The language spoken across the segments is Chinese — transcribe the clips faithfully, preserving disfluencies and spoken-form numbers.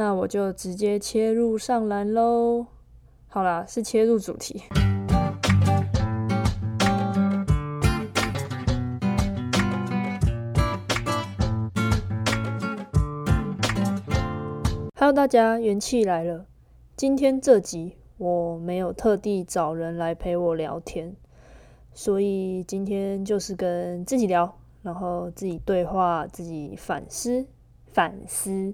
那我就直接切入上篮咯。好啦，是切入主题。Hello 大家，元气来了。今天这集我没有特地找人来陪我聊天，所以今天就是跟自己聊，然后自己对话，自己反思反思。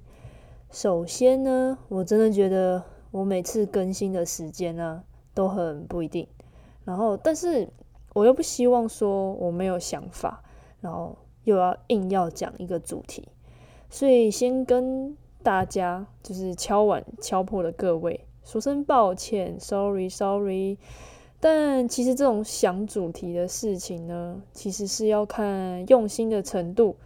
首先呢，我真的觉得我每次更新的时间呢、啊、都很不一定，然后但是我又不希望说我没有想法，然后又要硬要讲一个主题，所以先跟大家就是敲碗敲破的各位说声抱歉 sorry sorry。 但其实这种想主题的事情呢，其实是要看用心的程度，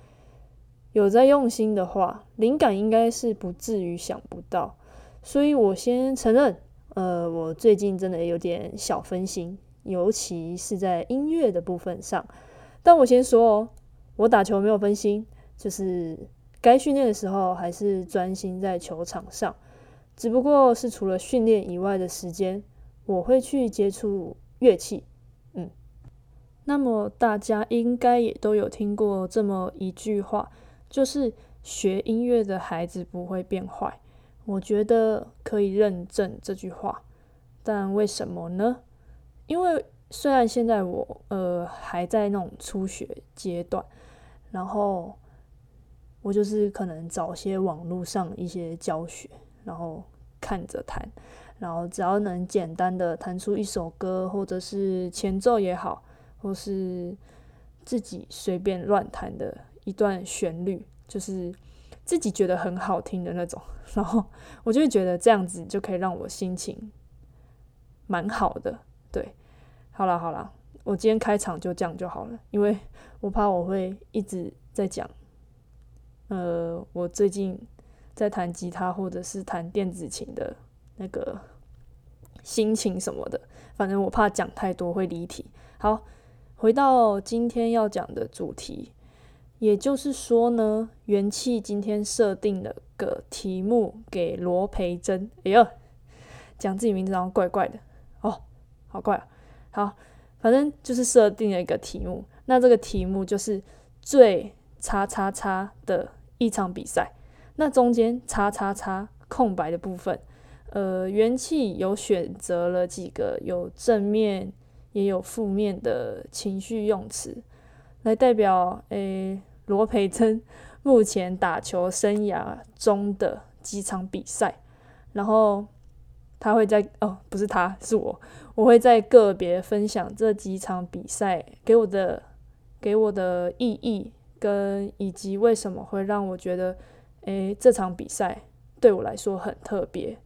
有在用心的话，灵感应该是不至于想不到。所以我先承认，呃，我最近真的有点小分心，尤其是在音乐的部分上。但我先说哦，我打球没有分心，就是该训练的时候还是专心在球场上，只不过是除了训练以外的时间，我会去接触乐器。嗯，那么大家应该也都有听过这么一句话，就是学音乐的孩子不会变坏。我觉得可以认证这句话，但为什么呢？因为虽然现在我呃还在那种初学阶段，然后我就是可能找些网络上一些教学，然后看着弹，然后只要能简单的弹出一首歌，或者是前奏也好，或是自己随便乱弹的一段旋律，就是自己觉得很好听的那种，然后我就会觉得这样子就可以让我心情蛮好的。对，好啦好啦，我今天开场就这样就好了，因为我怕我会一直在讲呃，我最近在弹吉他或者是弹电子琴的那个心情什么的，反正我怕讲太多会离题。好，回到今天要讲的主题，也就是说呢，元气今天设定了个题目给罗培珍。哎呦，讲自己名字好像怪怪的哦，好怪啊。好，反正就是设定了一个题目，那这个题目就是最叉叉叉的一场比赛。那中间叉叉叉空白的部分，呃，元气有选择了几个有正面也有负面的情绪用词，来代表诶罗培珍目前打球生涯中的几场比赛，然后他会在哦，不是他，是我，我会在个别分享这几场比赛给我的给我的意义，跟以及为什么会让我觉得诶这场比赛对我来说很特别。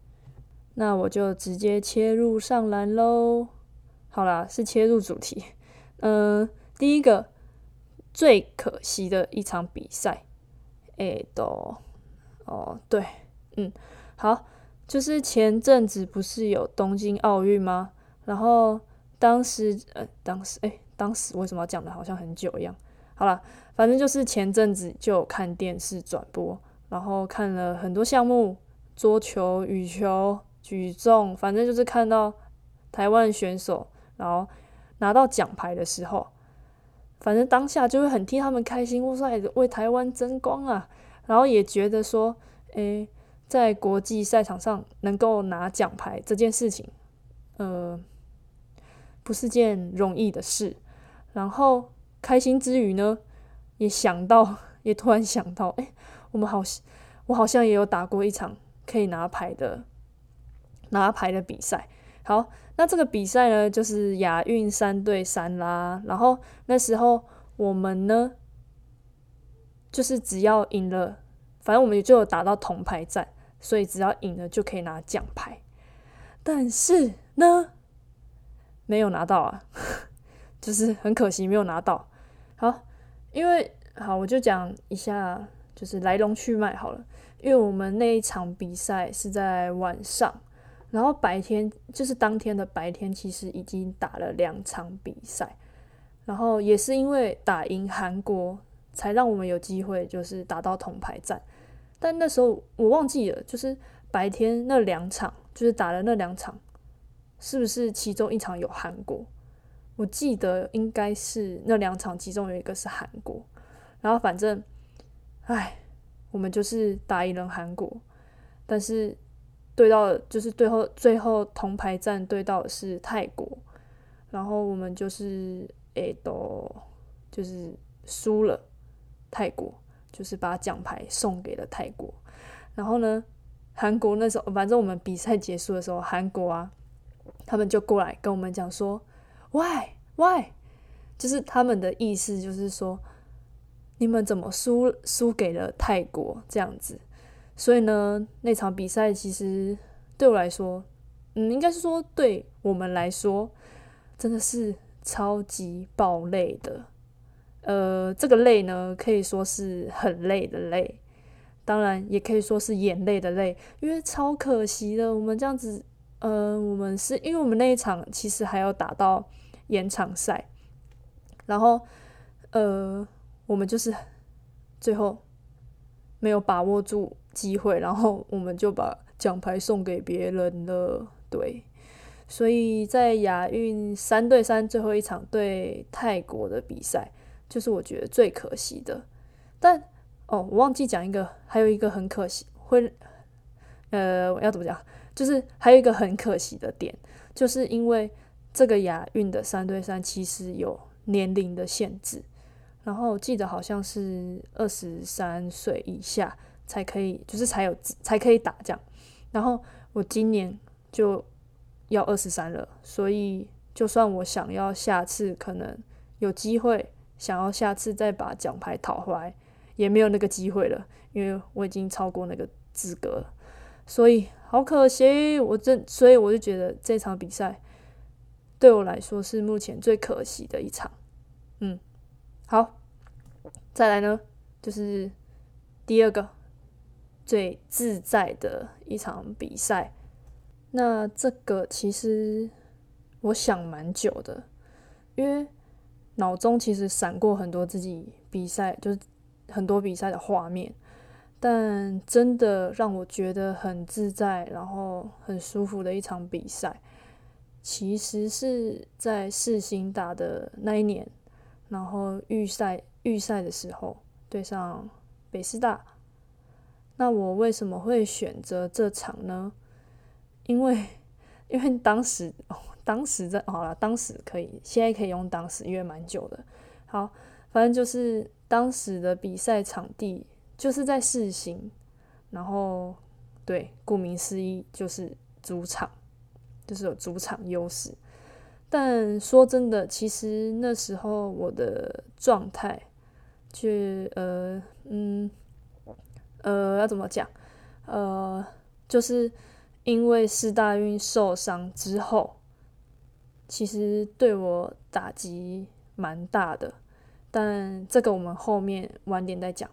那我就直接切入上篮咯。好啦，是切入主题。嗯、呃，第一个。最可惜的一场比赛，哎，都哦，对，嗯，好，就是前阵子不是有东京奥运吗？然后当时，呃，当时，哎，当时为什么要讲的好像很久一样？好啦，反正就是前阵子就有看电视转播，然后看了很多项目，桌球、羽球、举重，反正就是看到台湾选手，然后拿到奖牌的时候。反正当下就会很替他们开心，哇塞，为台湾争光啊！然后也觉得说，诶，在国际赛场上能够拿奖牌这件事情，呃，不是件容易的事。然后开心之余呢，也想到，也突然想到，诶，我们好，我好像也有打过一场可以拿牌的，拿牌的比赛。好，那这个比赛呢，就是亚运三对三啦。然后那时候我们呢，就是只要赢了，反正我们就有打到铜牌战，所以只要赢了就可以拿奖牌。但是呢，没有拿到啊，就是很可惜没有拿到。好，因为好我就讲一下就是来龙去脉好了，因为我们那一场比赛是在晚上。然后白天就是当天的白天其实已经打了两场比赛，然后也是因为打赢韩国才让我们有机会就是打到铜牌战，但那时候我忘记了，就是白天那两场，就是打了那两场，是不是其中一场有韩国？我记得应该是那两场其中有一个是韩国，然后反正唉，我们就是打赢了韩国，但是对到就是最后最后铜牌战对到的是泰国，然后我们就是诶都就是输了泰国，就是把奖牌送给了泰国。然后呢，韩国那时候反正我们比赛结束的时候，韩国啊他们就过来跟我们讲说 why why， 就是他们的意思就是说你们怎么输输给了泰国这样子。所以呢，那场比赛其实对我来说，嗯，应该是说对我们来说，真的是超级爆累的。呃，这个累呢，可以说是很累的累，当然也可以说是眼泪的泪，因为超可惜的。我们这样子，呃，我们是因为我们那一场其实还要打到延长赛，然后呃，我们就是最后没有把握住机会，然后我们就把奖牌送给别人了。对，所以在亚运三对三最后一场对泰国的比赛，就是我觉得最可惜的。但哦，我忘记讲一个，还有一个很可惜会呃要怎么讲，就是还有一个很可惜的点，就是因为这个亚运的三对三其实有年龄的限制，然后我记得好像是二十三岁以下才可以，就是才有才可以打这样。然后我今年就要二十三了，所以就算我想要下次可能有机会，想要下次再把奖牌讨回来，也没有那个机会了，因为我已经超过那个资格了，所以好可惜。我真，所以我就觉得这场比赛对我来说是目前最可惜的一场。嗯，好，再来呢，就是第二个。最自在的一场比赛，那这个其实我想蛮久的，因为脑中其实闪过很多自己比赛，就是很多比赛的画面，但真的让我觉得很自在然后很舒服的一场比赛，其实是在世新打的那一年，然后预赛预赛的时候对上北师大。那我为什么会选择这场呢？因为因为当时、哦、当时在好了，当时可以，现在可以用当时，因为蛮久的。好，反正就是当时的比赛场地就是在世新，然后对，顾名思义就是主场，就是有主场优势。但说真的，其实那时候我的状态，就呃嗯。呃，要怎么讲？呃，就是因为世大运受伤之后，其实对我打击蛮大的，但这个我们后面晚点再讲。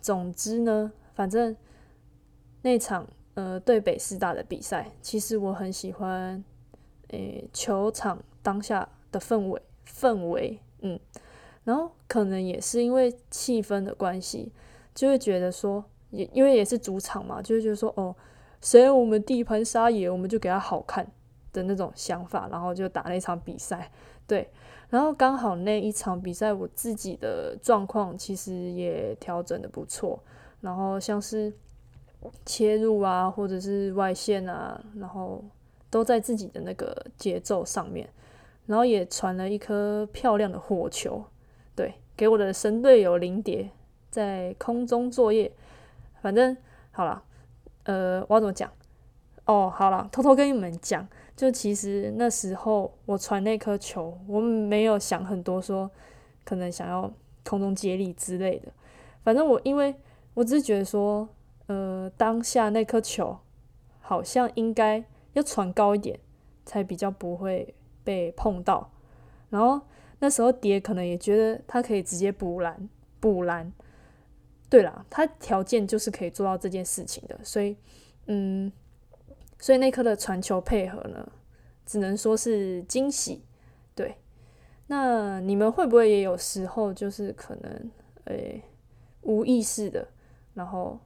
总之呢，反正那场呃对北师大的比赛，其实我很喜欢，诶，球场当下的氛围氛围，嗯，然后可能也是因为气氛的关系，就会觉得说。也因为也是主场嘛，就会觉得说哦，谁我们地盘撒野，我们就给他好看的那种想法，然后就打那场比赛。对，然后刚好那一场比赛我自己的状况其实也调整的不错，然后像是切入啊或者是外线啊，然后都在自己的那个节奏上面，然后也传了一颗漂亮的火球，对，给我的神队友林蝶在空中作业。反正好啦，呃，我要怎么讲？哦，好啦，偷偷跟你们讲，就其实那时候我传那颗球，我没有想很多说可能想要空中接力之类的。反正我因为我只是觉得说，呃，当下那颗球好像应该要传高一点，才比较不会被碰到。然后那时候蝶可能也觉得他可以直接补篮，补篮。对啦，他条件就是可以做到这件事情的，所以嗯，所以那颗的传球配合呢，只能说是惊喜。对，那你们会不会也有时候就是可能诶无意识的，然后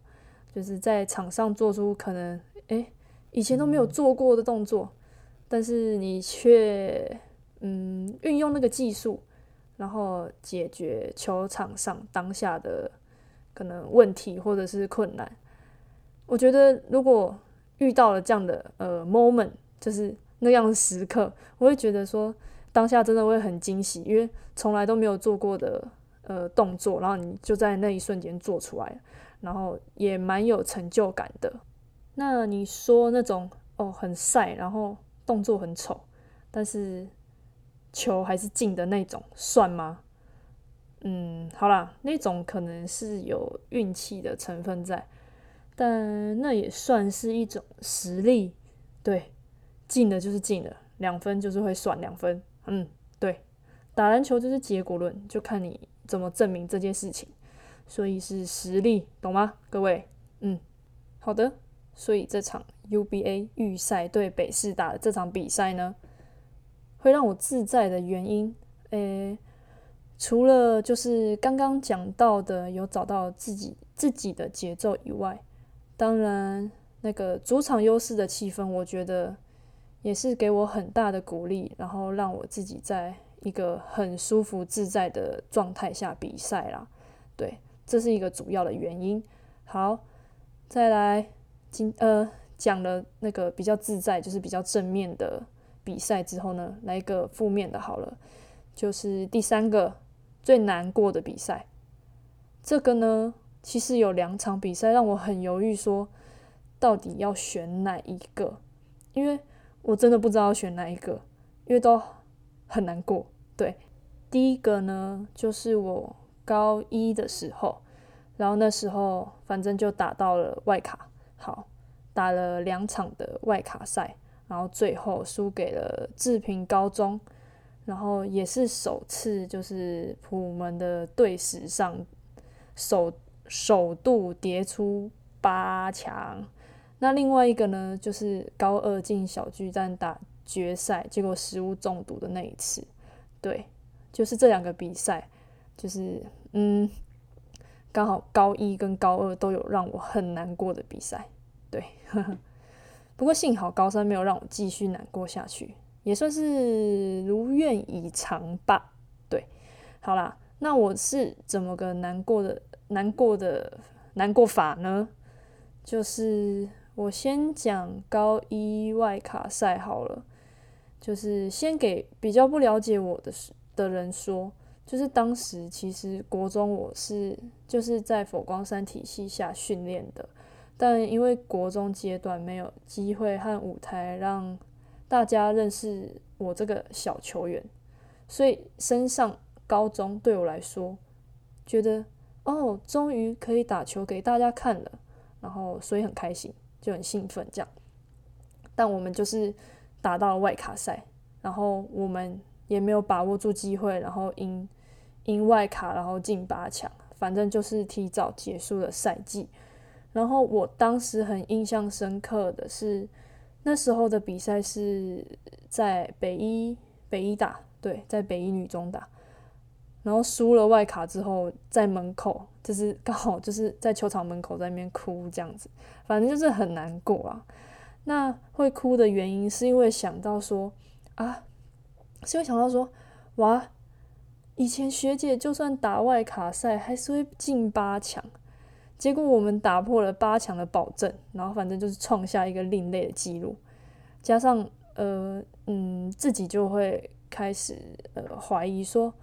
就是在场上做出可能诶以前都没有做过的动作，但是你却嗯运用那个技术，然后解决球场上当下的可能问题或者是困难。我觉得如果遇到了这样的呃 moment， 就是那样的时刻，我会觉得说当下真的会很惊喜，因为从来都没有做过的呃动作，然后你就在那一瞬间做出来，然后也蛮有成就感的。那你说那种哦很晒，然后动作很丑，但是球还是进的那种算吗？嗯，好啦，那种可能是有运气的成分在，但那也算是一种实力。对，进的就是进了，两分就是会算两分。嗯，对，打篮球就是结果论，就看你怎么证明这件事情，所以是实力，懂吗，各位？嗯，好的。所以这场 U B A 预赛对北市打的这场比赛呢，会让我自在的原因，诶，除了就是刚刚讲到的有找到自己自己的节奏以外，当然那个主场优势的气氛，我觉得也是给我很大的鼓励，然后让我自己在一个很舒服自在的状态下比赛啦。对，这是一个主要的原因。好，再来今呃讲了那个比较自在，就是比较正面的比赛之后呢，来一个负面的好了，就是第三个最难过的比赛。这个呢，其实有两场比赛让我很犹豫说到底要选哪一个，因为我真的不知道要选哪一个，因为都很难过。对，第一个呢就是我高一的时候，然后那时候反正就打到了外卡，好，打了两场的外卡赛，然后最后输给了志平高中，然后也是首次就是普门的队史上首首度跌出八强。那另外一个呢，就是高二进小巨蛋打决赛，结果食物中毒的那一次。对，就是这两个比赛，就是嗯，刚好高一跟高二都有让我很难过的比赛。对，呵呵。不过幸好高三没有让我继续难过下去，也算是如愿以偿吧。对，好啦，那我是怎么个难过的难过的难过法呢？就是我先讲高一外卡赛好了，就是先给比较不了解我的的人说，就是当时其实国中我是就是在佛光山体系下训练的，但因为国中阶段没有机会和舞台让大家认识我这个小球员，所以升上高中对我来说觉得哦终于可以打球给大家看了，然后所以很开心，就很兴奋这样。但我们就是打到了外卡赛，然后我们也没有把握住机会，然后赢赢外卡，然后进八强，反正就是提早结束了赛季。然后我当时很印象深刻的是那时候的比赛是在北一北一打，对，在北一女中打，然后输了外卡之后，在门口就是刚好就是在球场门口在那边哭这样子，反正就是很难过啊。那会哭的原因是因为想到说啊，是因为想到说哇，以前学姐就算打外卡赛还是会进八强，结果我们打破了八强的保证，然后反正就是创下一个另类的记录，加上呃嗯自己就会开始呃怀疑说，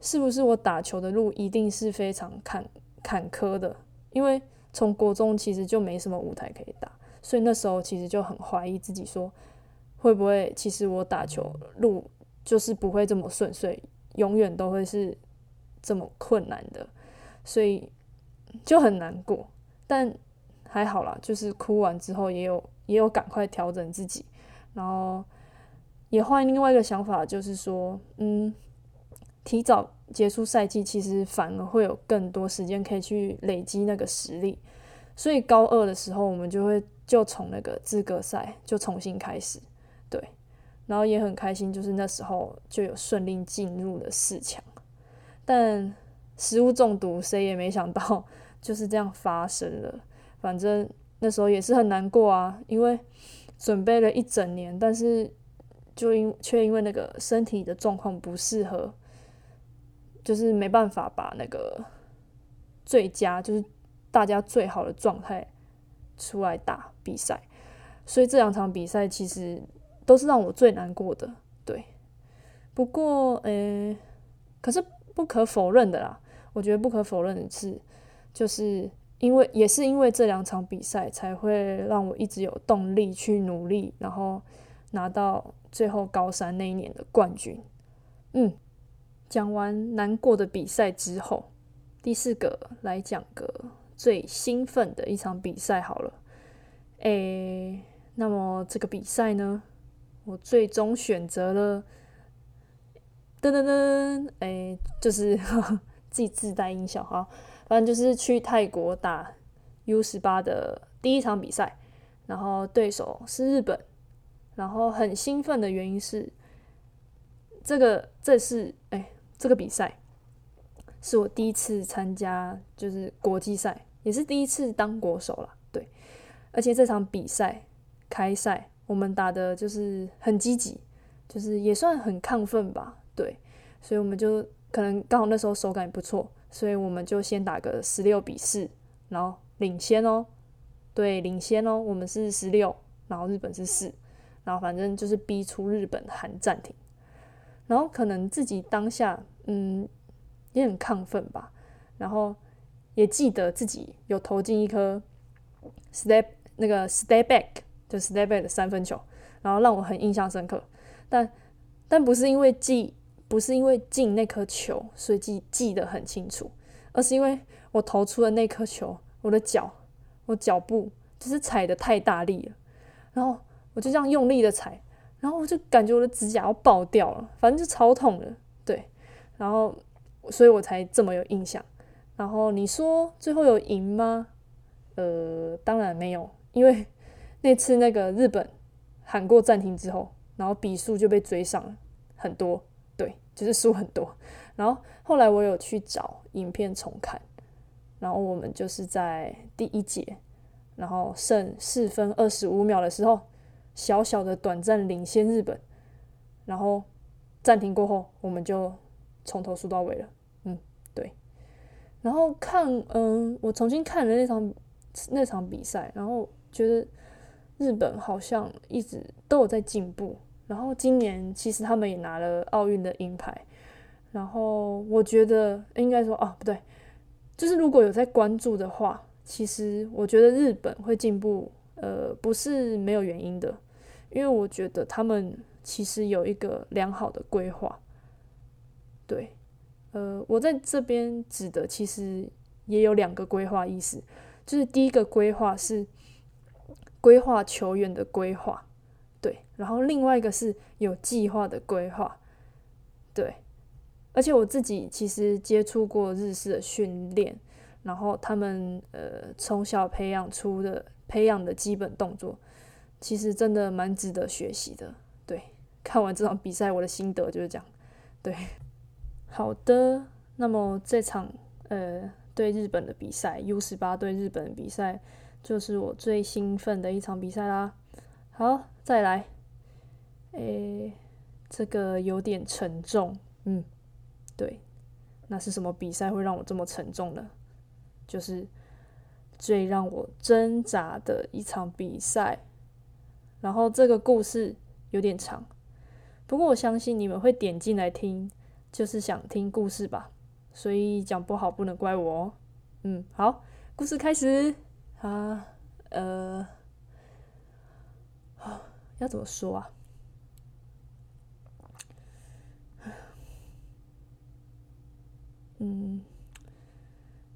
是不是我打球的路一定是非常坎坎坷的？因为从国中其实就没什么舞台可以打，所以那时候其实就很怀疑自己说，会不会其实我打球路就是不会这么顺遂，永远都会是这么困难的，所以就很难过。但还好啦，就是哭完之后也有也有赶快调整自己，然后也换另外一个想法，就是说嗯提早结束赛季其实反而会有更多时间可以去累积那个实力。所以高二的时候我们就会就从那个资格赛就重新开始。对，然后也很开心，就是那时候就有顺利进入了四强。但食物中毒谁也没想到就是这样发生了，反正那时候也是很难过啊，因为准备了一整年，但是就因却因为那个身体的状况不适合，就是没办法把那个最佳，就是大家最好的状态出来打比赛，所以这两场比赛其实都是让我最难过的。对，不过呃，可是不可否认的啦，我觉得不可否认的是，就是因为也是因为这两场比赛才会让我一直有动力去努力，然后拿到最后高三那一年的冠军。嗯，讲完难过的比赛之后，第四个来讲个最兴奋的一场比赛好了。诶，那么这个比赛呢，我最终选择了噔噔噔，诶，就是呵呵自己自带音效哈。反正就是去泰国打 U 十八 的第一场比赛，然后对手是日本，然后很兴奋的原因是，这个这是哎这个比赛是我第一次参加，就是国际赛，也是第一次当国手啦。对，而且这场比赛开赛我们打的就是很积极，就是也算很亢奋吧。对，所以我们就可能刚好那时候手感也不错，所以我们就先打个十六比四，然后领先哦，对，领先哦，我们是十六，然后日本是四，然后反正就是逼出日本喊暂停，然后可能自己当下嗯也很亢奋吧，然后也记得自己有投进一颗 step 那个 step back 就 step back 的三分球，然后让我很印象深刻，但但不是因为记。不是因为进那颗球所以记记得很清楚，而是因为我投出了那颗球，我的脚我脚步就是踩得太大力了，然后我就这样用力的踩，然后我就感觉我的指甲要爆掉了，反正就超痛了。对，然后所以我才这么有印象。然后你说最后有赢吗？呃当然没有，因为那次那个日本喊过暂停之后，然后比数就被追上了很多，就是输很多。然后后来我有去找影片重看，然后我们就是在第一节，然后剩四分二十五秒的时候，小小的短暂领先日本，然后暂停过后我们就从头输到尾了。嗯，对。然后看嗯我重新看了那场那场比赛，然后觉得日本好像一直都有在进步，然后今年其实他们也拿了奥运的银牌，然后我觉得应该说啊不对，就是如果有在关注的话，其实我觉得日本会进步呃不是没有原因的，因为我觉得他们其实有一个良好的规划。对，呃我在这边指的其实也有两个规划意思，就是第一个规划是规划球员的规划，对，然后另外一个是有计划的规划。对，而且我自己其实接触过日式的训练，然后他们呃从小培养出的培养的基本动作，其实真的蛮值得学习的。对，看完这场比赛我的心得就是这样。对，好的，那么这场呃对日本的比赛 U 十八 对日本的比赛就是我最兴奋的一场比赛啦。好，再来，诶，这个有点沉重，嗯，对，那是什么比赛会让我这么沉重呢？就是最让我挣扎的一场比赛，然后这个故事有点长，不过我相信你们会点进来听，就是想听故事吧，所以讲不好不能怪我哦。嗯，好，故事开始啊，呃。要怎么说啊？嗯，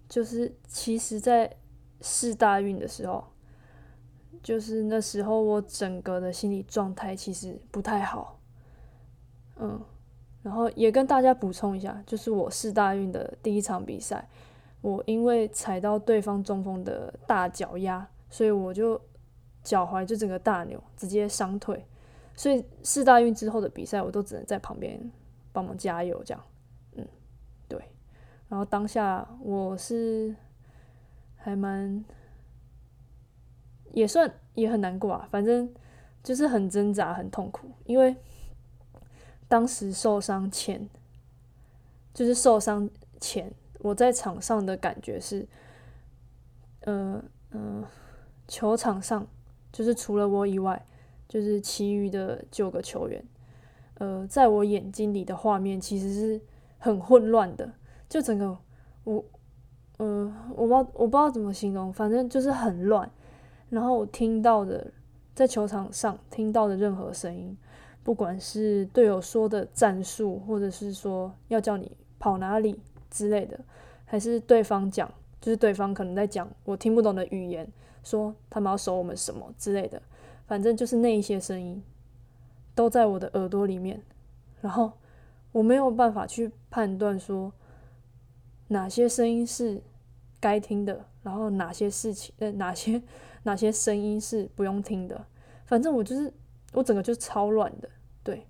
就是其实在世大运的时候，就是那时候我整个的心理状态其实不太好。嗯，然后也跟大家补充一下，就是我世大运的第一场比赛，我因为踩到对方中锋的大脚丫，所以我就脚踝就整个大扭，直接伤退，所以世大运之后的比赛我都只能在旁边帮忙加油这样。嗯，对，然后当下我是还蛮也算也很难过啊，反正就是很挣扎很痛苦，因为当时受伤前就是受伤前我在场上的感觉是呃呃球场上就是除了我以外就是其余的九个球员呃在我眼睛里的画面其实是很混乱的，就整个我呃我不知道我不知道怎么形容，反正就是很乱，然后我听到的在球场上听到的任何声音，不管是队友说的战术或者是说要叫你跑哪里之类的，还是对方讲就是对方可能在讲我听不懂的语言，说他们要守我们什么之类的，反正就是那一些声音都在我的耳朵里面，然后我没有办法去判断说哪些声音是该听的，然后哪些事情呃哪些哪些声音是不用听的，反正我就是我整个就是超乱的，对，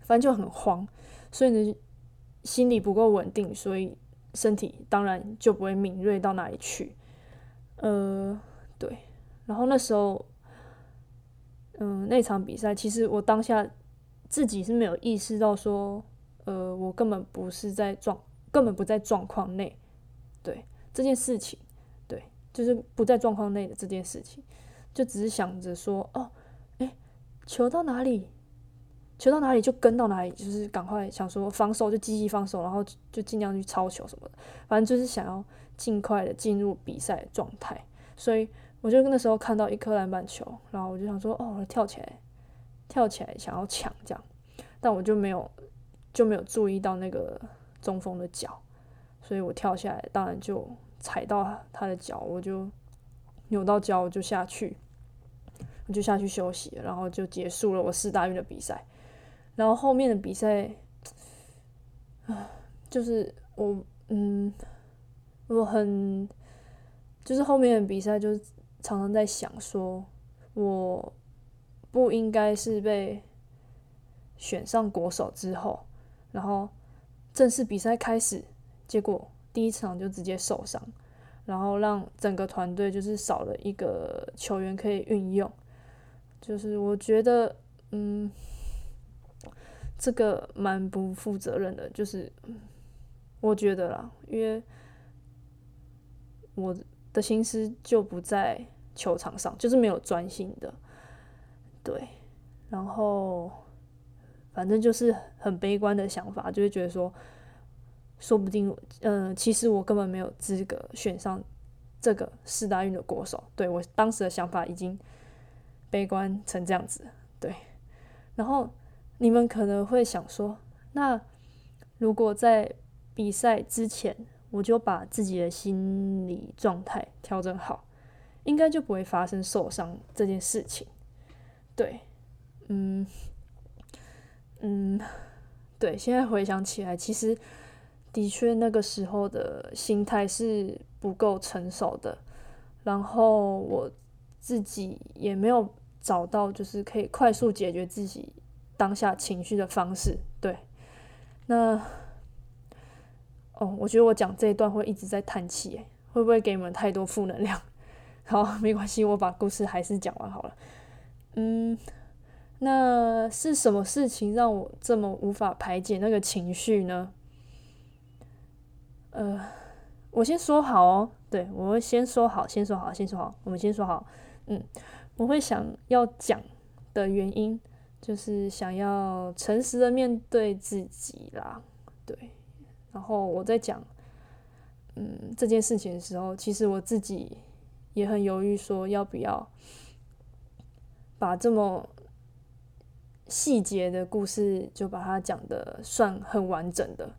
反正就很慌，所以呢心理不够稳定，所以身体当然就不会敏锐到哪里去，呃对，然后那时候嗯、呃、那场比赛其实我当下自己是没有意识到说呃我根本不是在状根本不在状况内，对这件事情，对就是不在状况内的这件事情，就只是想着说哦诶球到哪里球到哪里就跟到哪里，就是赶快想说防守就积极防守，然后就尽量去抄球什么的，反正就是想要尽快的进入比赛的状态，所以我就那时候看到一颗篮板球，然后我就想说哦跳起来跳起来想要抢这样，但我就没有就没有注意到那个中锋的脚，所以我跳下来当然就踩到他的脚，我就扭到脚，我就下去我就下去休息了，然后就结束了我四大运的比赛，然后后面的比赛就是我嗯我很就是后面的比赛就是常常在想说我不应该是被选上国手之后，然后正式比赛开始结果第一场就直接受伤，然后让整个团队就是少了一个球员可以运用，就是我觉得嗯这个蛮不负责任的，就是我觉得啦，因为我的心思就不在球场上，就是没有专心的，对，然后反正就是很悲观的想法，就会觉得说说不定呃，其实我根本没有资格选上这个世大运的国手，对，我当时的想法已经悲观成这样子，对，然后你们可能会想说，那如果在比赛之前我就把自己的心理状态调整好，应该就不会发生受伤这件事情，对嗯嗯对现在回想起来，其实的确那个时候的心态是不够成熟的，然后我自己也没有找到就是可以快速解决自己当下情绪的方式，对，那哦，我觉得我讲这一段会一直在叹气耶，会不会给你们太多负能量？好，没关系，我把故事还是讲完好了。嗯，那是什么事情让我这么无法排解那个情绪呢？呃，我先说好哦，对，我会先说好，先说好，先说好，我们先说好。嗯，我会想要讲的原因。就是想要诚实的面对自己啦，对，然后我在讲嗯这件事情的时候，其实我自己也很犹豫说要不要把这么细节的故事就把它讲的算很完整的，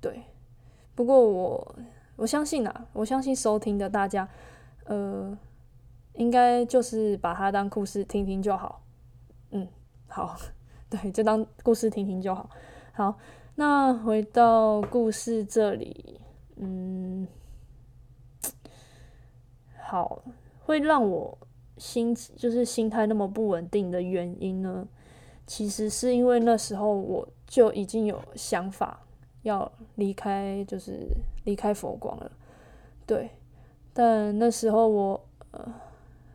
对，不过我我相信啦，我相信收听的大家呃应该就是把它当故事听听就好，嗯好，对，就当故事听听就好。好，那回到故事这里，嗯，好，会让我心就是心态那么不稳定的原因呢，其实是因为那时候我就已经有想法要离开，就是离开佛光了，对，但那时候我呃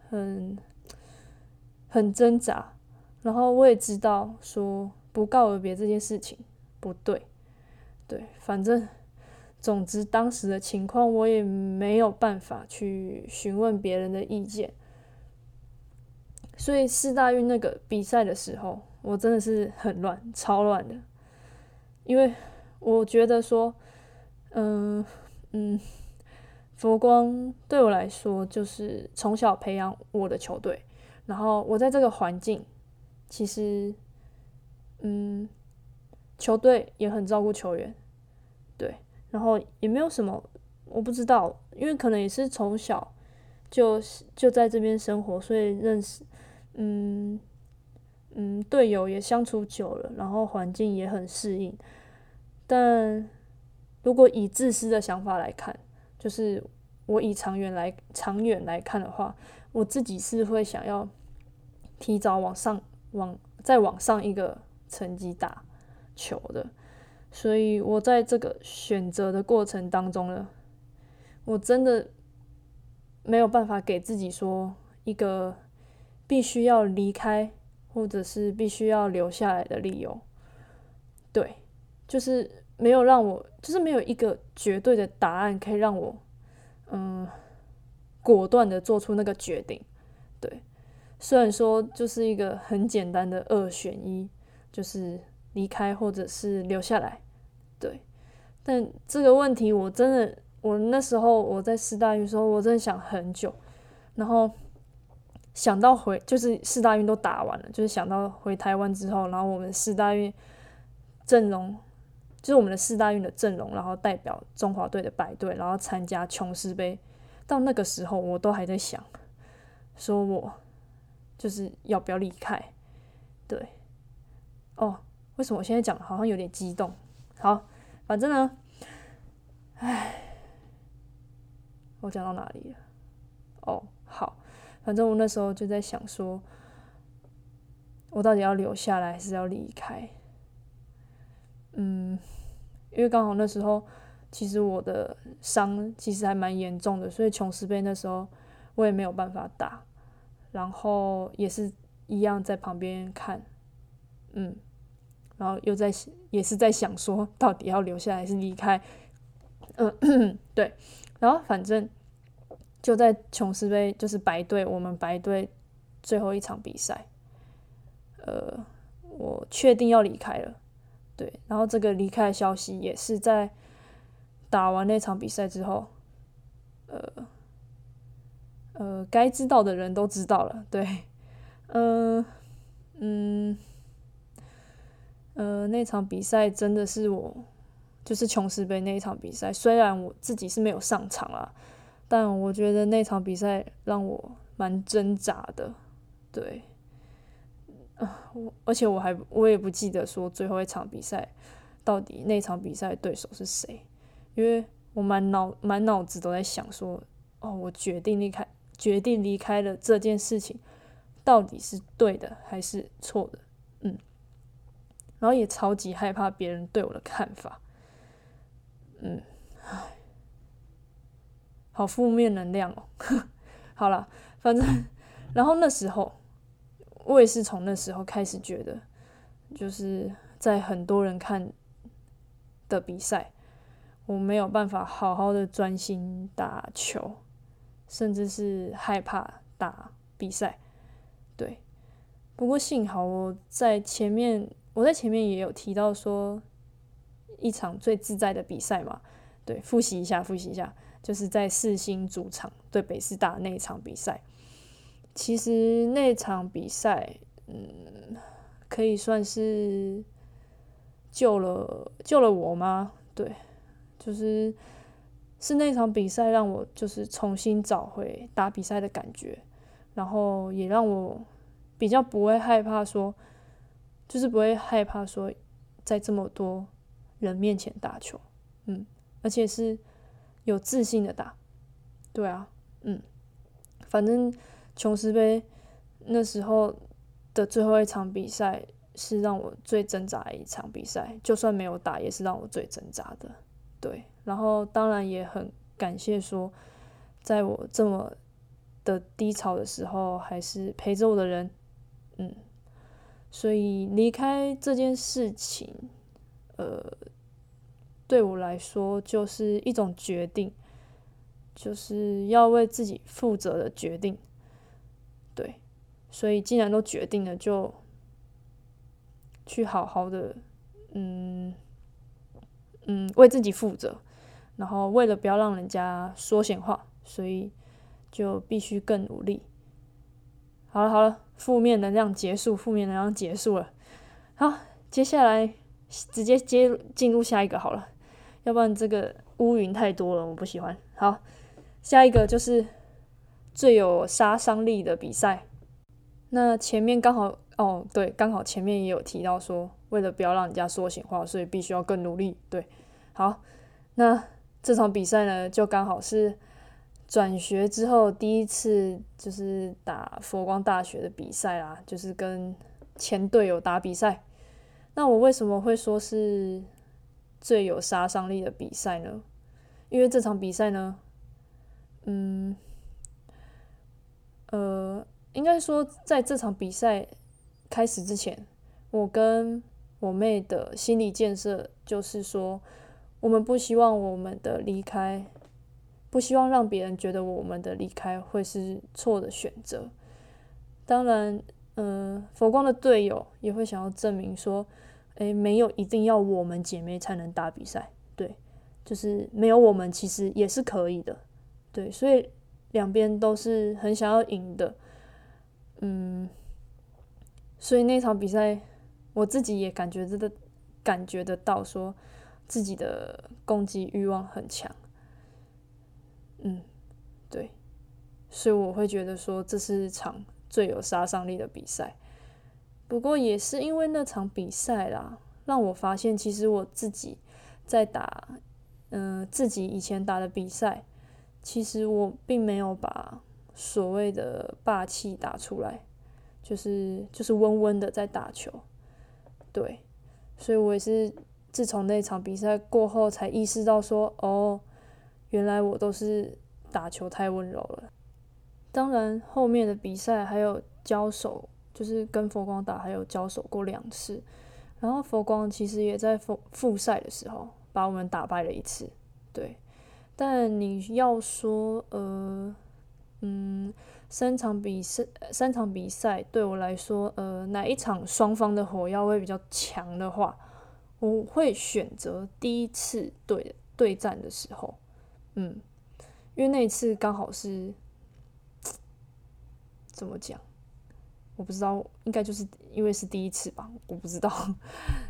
很很挣扎，然后我也知道说不告而别这件事情不对，对，反正总之当时的情况我也没有办法去询问别人的意见，所以世大运那个比赛的时候我真的是很乱，超乱的，因为我觉得说嗯、呃、嗯，佛光对我来说就是从小培养我的球队，然后我在这个环境其实嗯球队也很照顾球员，对，然后也没有什么，我不知道，因为可能也是从小就就在这边生活，所以认识嗯嗯队友也相处久了，然后环境也很适应。但如果以自私的想法来看，就是我以长远来长远来看的话，我自己是会想要提早往上往再往上一个层级打球的，所以我在这个选择的过程当中呢，我真的没有办法给自己说一个必须要离开或者是必须要留下来的理由，对，就是没有让我就是没有一个绝对的答案可以让我嗯果断的做出那个决定，对，虽然说就是一个很简单的二选一，就是离开或者是留下来，对，但这个问题我真的我那时候我在世大运的时候我真的想很久，然后想到回就是世大运都打完了，就是想到回台湾之后，然后我们世大运阵容就是我们的世大运的阵容，然后代表中华队的白队，然后参加琼斯杯，到那个时候我都还在想说我就是要不要离开，对，哦，为什么我现在讲好像有点激动，好，反正呢，唉，我讲到哪里了？哦，好，反正我那时候就在想说我到底要留下来还是要离开，嗯，因为刚好那时候其实我的伤其实还蛮严重的，所以琼斯杯那时候我也没有办法打，然后也是一样在旁边看，嗯，然后又在也是在想说到底要留下来还是离开，嗯，对，然后反正就在琼斯杯就是白队我们白队最后一场比赛，呃，我确定要离开了，对，然后这个离开的消息也是在打完那场比赛之后，呃呃，该知道的人都知道了，对，呃嗯呃，那场比赛真的是我就是琼斯杯那一场比赛，虽然我自己是没有上场啦，但我觉得那场比赛让我蛮挣扎的，对。啊、我而且我还我也不记得说最后一场比赛到底那场比赛对手是谁，因为我满脑满脑子都在想说，哦，我决定离开决定离开了这件事情到底是对的还是错的，嗯，然后也超级害怕别人对我的看法，嗯，好负面能量哦好啦，反正然后那时候我也是从那时候开始觉得，就是在很多人看的比赛我没有办法好好的专心打球，甚至是害怕打比赛，对，不过幸好我在前面我在前面也有提到说一场最自在的比赛嘛，对，复习一下复习一下就是在世新主场对北师大那一场比赛，其实那场比赛，嗯，可以算是救了救了我吗？对，就是是那场比赛让我就是重新找回打比赛的感觉，然后也让我比较不会害怕说，就是不会害怕说在这么多人面前打球，嗯，而且是有自信的打，对啊，嗯，反正琼斯杯那时候的最后一场比赛是让我最挣扎的一场比赛，就算没有打也是让我最挣扎的，对，然后当然也很感谢说在我这么的低潮的时候，还是陪着我的人，嗯，所以离开这件事情，呃，对我来说就是一种决定，就是要为自己负责的决定，对，所以既然都决定了，就去好好的，嗯嗯，为自己负责。然后为了不要让人家说闲话，所以就必须更努力。好了好了，负面能量结束，负面能量结束了。好，接下来直接接进入下一个好了，要不然这个乌云太多了，我不喜欢。好，下一个就是最有杀伤力的比赛。那前面刚好哦，对，刚好前面也有提到说，为了不要让人家说闲话，所以必须要更努力。对，好，那这场比赛呢，就刚好是转学之后第一次就是打佛光大学的比赛啦，就是跟前队友打比赛。那我为什么会说是最有杀伤力的比赛呢？因为这场比赛呢，嗯，呃，应该说在这场比赛开始之前，我跟我妹的心理建设就是说，我们不希望我们的离开，不希望让别人觉得我们的离开会是错的选择。当然，嗯、呃，佛光的队友也会想要证明说，诶，没有一定要我们姐妹才能打比赛，对，就是没有我们其实也是可以的，对，所以两边都是很想要赢的，嗯，所以那场比赛我自己也感觉得感觉得到说，自己的攻击欲望很强。嗯，对，所以我会觉得说这是场最有杀伤力的比赛。不过也是因为那场比赛啦，让我发现其实我自己在打，嗯、呃，自己以前打的比赛，其实我并没有把所谓的霸气打出来，就是就是温温的在打球。对，所以我也是自从那场比赛过后才意识到说，哦。原来我都是打球太温柔了。当然后面的比赛还有交手，就是跟佛光打还有交手过两次，然后佛光其实也在复赛的时候把我们打败了一次，对。但你要说呃嗯三场比赛三场比赛对我来说，呃哪一场双方的火药味比较强的话，我会选择第一次对对战的时候。嗯，因为那一次刚好是怎么讲，我不知道，应该就是因为是第一次吧，我不知道，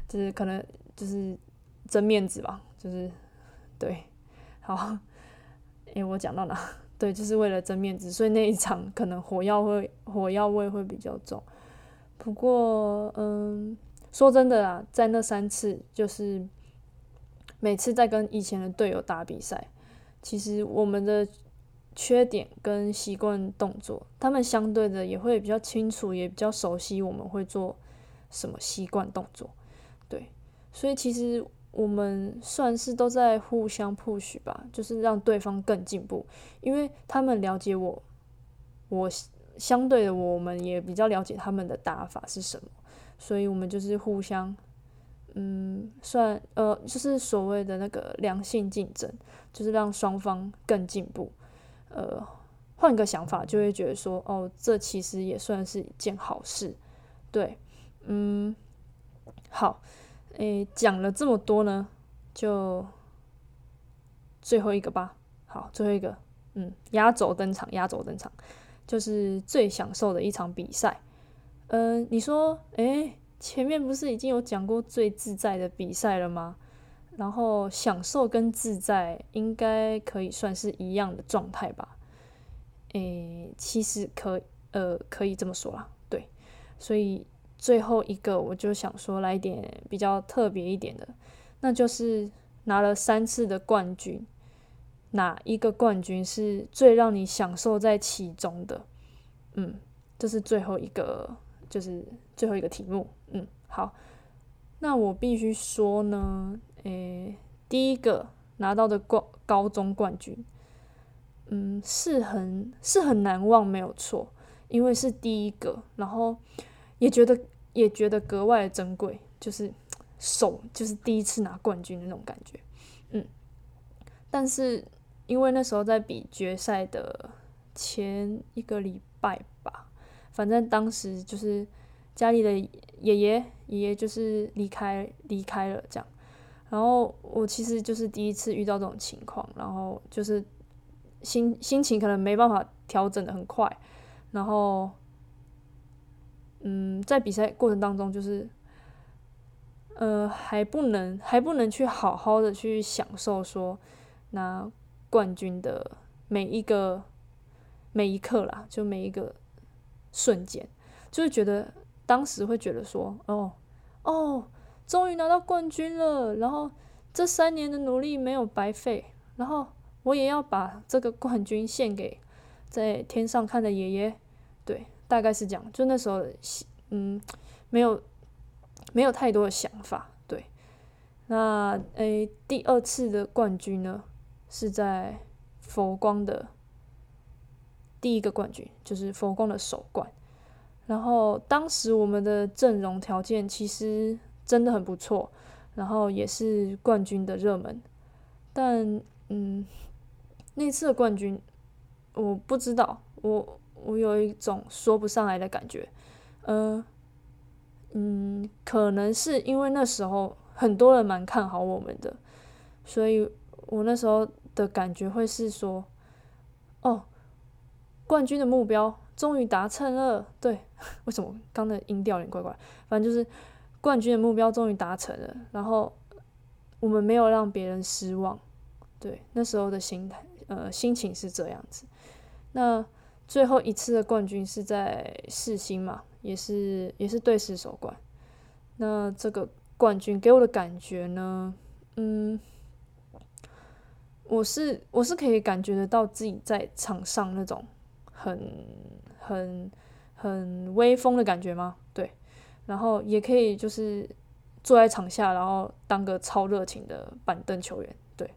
就是可能就是真面子吧，就是对，好，诶，我讲到哪？对，就是为了真面子，所以那一场可能火药会火药味会比较重。不过，嗯，说真的啦，在那三次，就是每次在跟以前的队友打比赛。其实我们的缺点跟习惯动作，他们相对的也会比较清楚，也比较熟悉我们会做什么习惯动作，对，所以其实我们算是都在互相 push 吧，就是让对方更进步，因为他们了解我，我相对的我们也比较了解他们的打法是什么，所以我们就是互相。嗯，算呃，就是所谓的那个良性竞争，就是让双方更进步。呃，换个想法就会觉得说，哦，这其实也算是一件好事，对，嗯，好，诶，讲了这么多呢，就最后一个吧。好，最后一个，嗯，压轴登场，压轴登场，就是最享受的一场比赛。嗯、呃，你说，诶。前面不是已经有讲过最自在的比赛了吗？然后享受跟自在应该可以算是一样的状态吧？诶，其实可呃可以这么说啦，对。所以最后一个我就想说来一点比较特别一点的，那就是拿了三次的冠军，哪一个冠军是最让你享受在其中的？嗯，这是最后一个。就是最后一个题目，嗯，好，那我必须说呢，诶，第一个拿到的高中冠军，嗯，是很是很难忘，没有错，因为是第一个，然后也觉得也觉得格外的珍贵，就是首就是第一次拿冠军那种感觉，嗯，但是因为那时候在比决赛的前一个礼拜吧，反正当时就是家里的爷爷爷爷就是离开离开了这样，然后我其实就是第一次遇到这种情况，然后就是心心情可能没办法调整的很快，然后嗯，在比赛过程当中就是呃还不能还不能去好好的去享受说拿冠军的每一个每一刻啦，就每一个瞬间，就是觉得当时会觉得说哦哦终于拿到冠军了，然后这三年的努力没有白费，然后我也要把这个冠军献给在天上看的爷爷，对，大概是这样，就那时候嗯没有没有太多的想法，对。那诶第二次的冠军呢是在佛光的第一个冠军，就是佛光的首冠，然后当时我们的阵容条件其实真的很不错，然后也是冠军的热门，但嗯那次的冠军我不知道，我我有一种说不上来的感觉，呃，嗯，可能是因为那时候很多人蛮看好我们的，所以我那时候的感觉会是说，哦，冠军的目标终于达成了，对，为什么刚的音调有点怪怪？反正就是冠军的目标终于达成了，然后我们没有让别人失望，对，那时候的心态，呃，心情是这样子，那。最后一次的冠军是在世新嘛，也是也是对世首冠。那这个冠军给我的感觉呢，嗯，我是我是可以感觉得到自己在场上那种很很很威风的感觉吗？对，然后也可以就是坐在场下，然后当个超热情的板凳球员。对，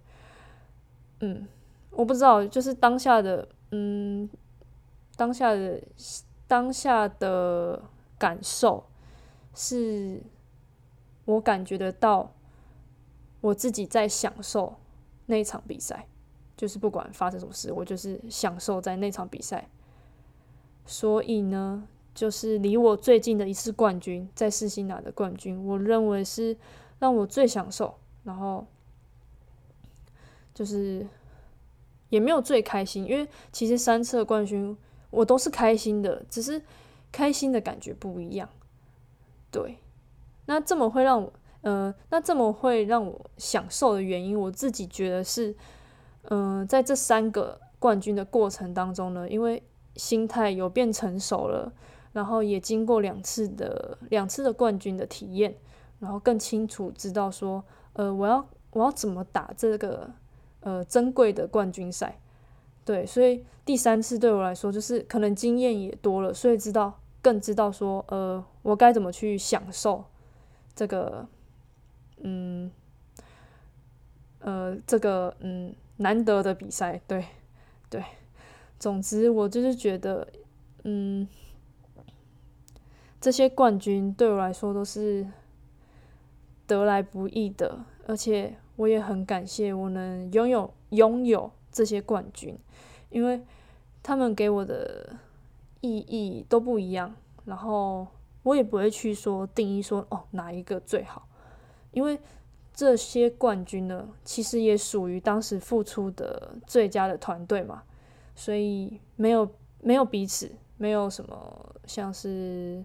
嗯，我不知道，就是当下的嗯。当下的当下的感受是我感觉得到我自己在享受那一场比赛，就是不管发生什么事，我就是享受在那场比赛，所以呢就是离我最近的一次冠军，在世新拿的冠军，我认为是让我最享受，然后就是也没有最开心，因为其实三次的冠军我都是开心的，只是开心的感觉不一样。对，那这么会让我，呃，那这么会让我享受的原因，我自己觉得是，嗯、呃，在这三个冠军的过程当中呢，因为心态有变成熟了，然后也经过两次的两次的冠军的体验，然后更清楚知道说，呃，我要我要怎么打这个。呃，珍贵的冠军赛，对，所以第三次对我来说，就是可能经验也多了，所以知道更知道说，呃，我该怎么去享受这个，嗯，呃，这个嗯难得的比赛，对对，总之我就是觉得，嗯，这些冠军对我来说都是得来不易的，而且。我也很感谢我能拥有拥有这些冠军，因为他们给我的意义都不一样，然后我也不会去说定义说哦哪一个最好，因为这些冠军呢其实也属于当时付出的最佳的团队嘛，所以没有没有彼此，没有什么像是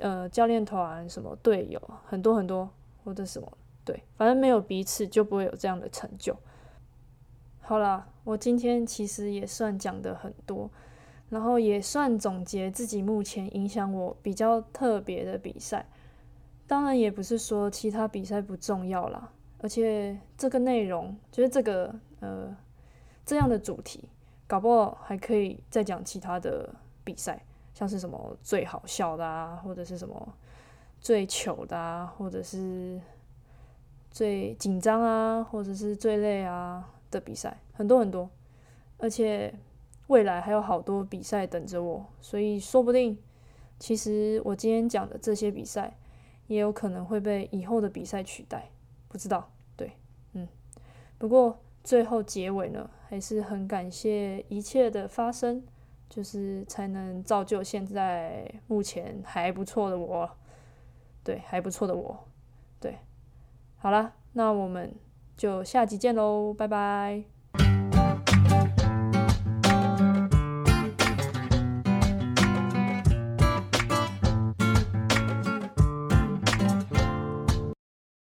呃教练团什么队友很多很多或者什么。对，反正没有彼此就不会有这样的成就。好啦，我今天其实也算讲的很多，然后也算总结自己目前影响我比较特别的比赛。当然也不是说其他比赛不重要啦，而且这个内容就是这个呃这样的主题，搞不好还可以再讲其他的比赛，像是什么最好笑的啊，或者是什么最糗的啊，或者是。最紧张啊，或者是最累啊的比赛，很多很多，而且未来还有好多比赛等着我，所以说不定其实我今天讲的这些比赛也有可能会被以后的比赛取代，不知道。对，嗯，不过最后结尾呢，还是很感谢一切的发生，就是才能造就现在目前还不错的我。对，还不错的我。对，好啦，那我们就下集见喽，拜拜。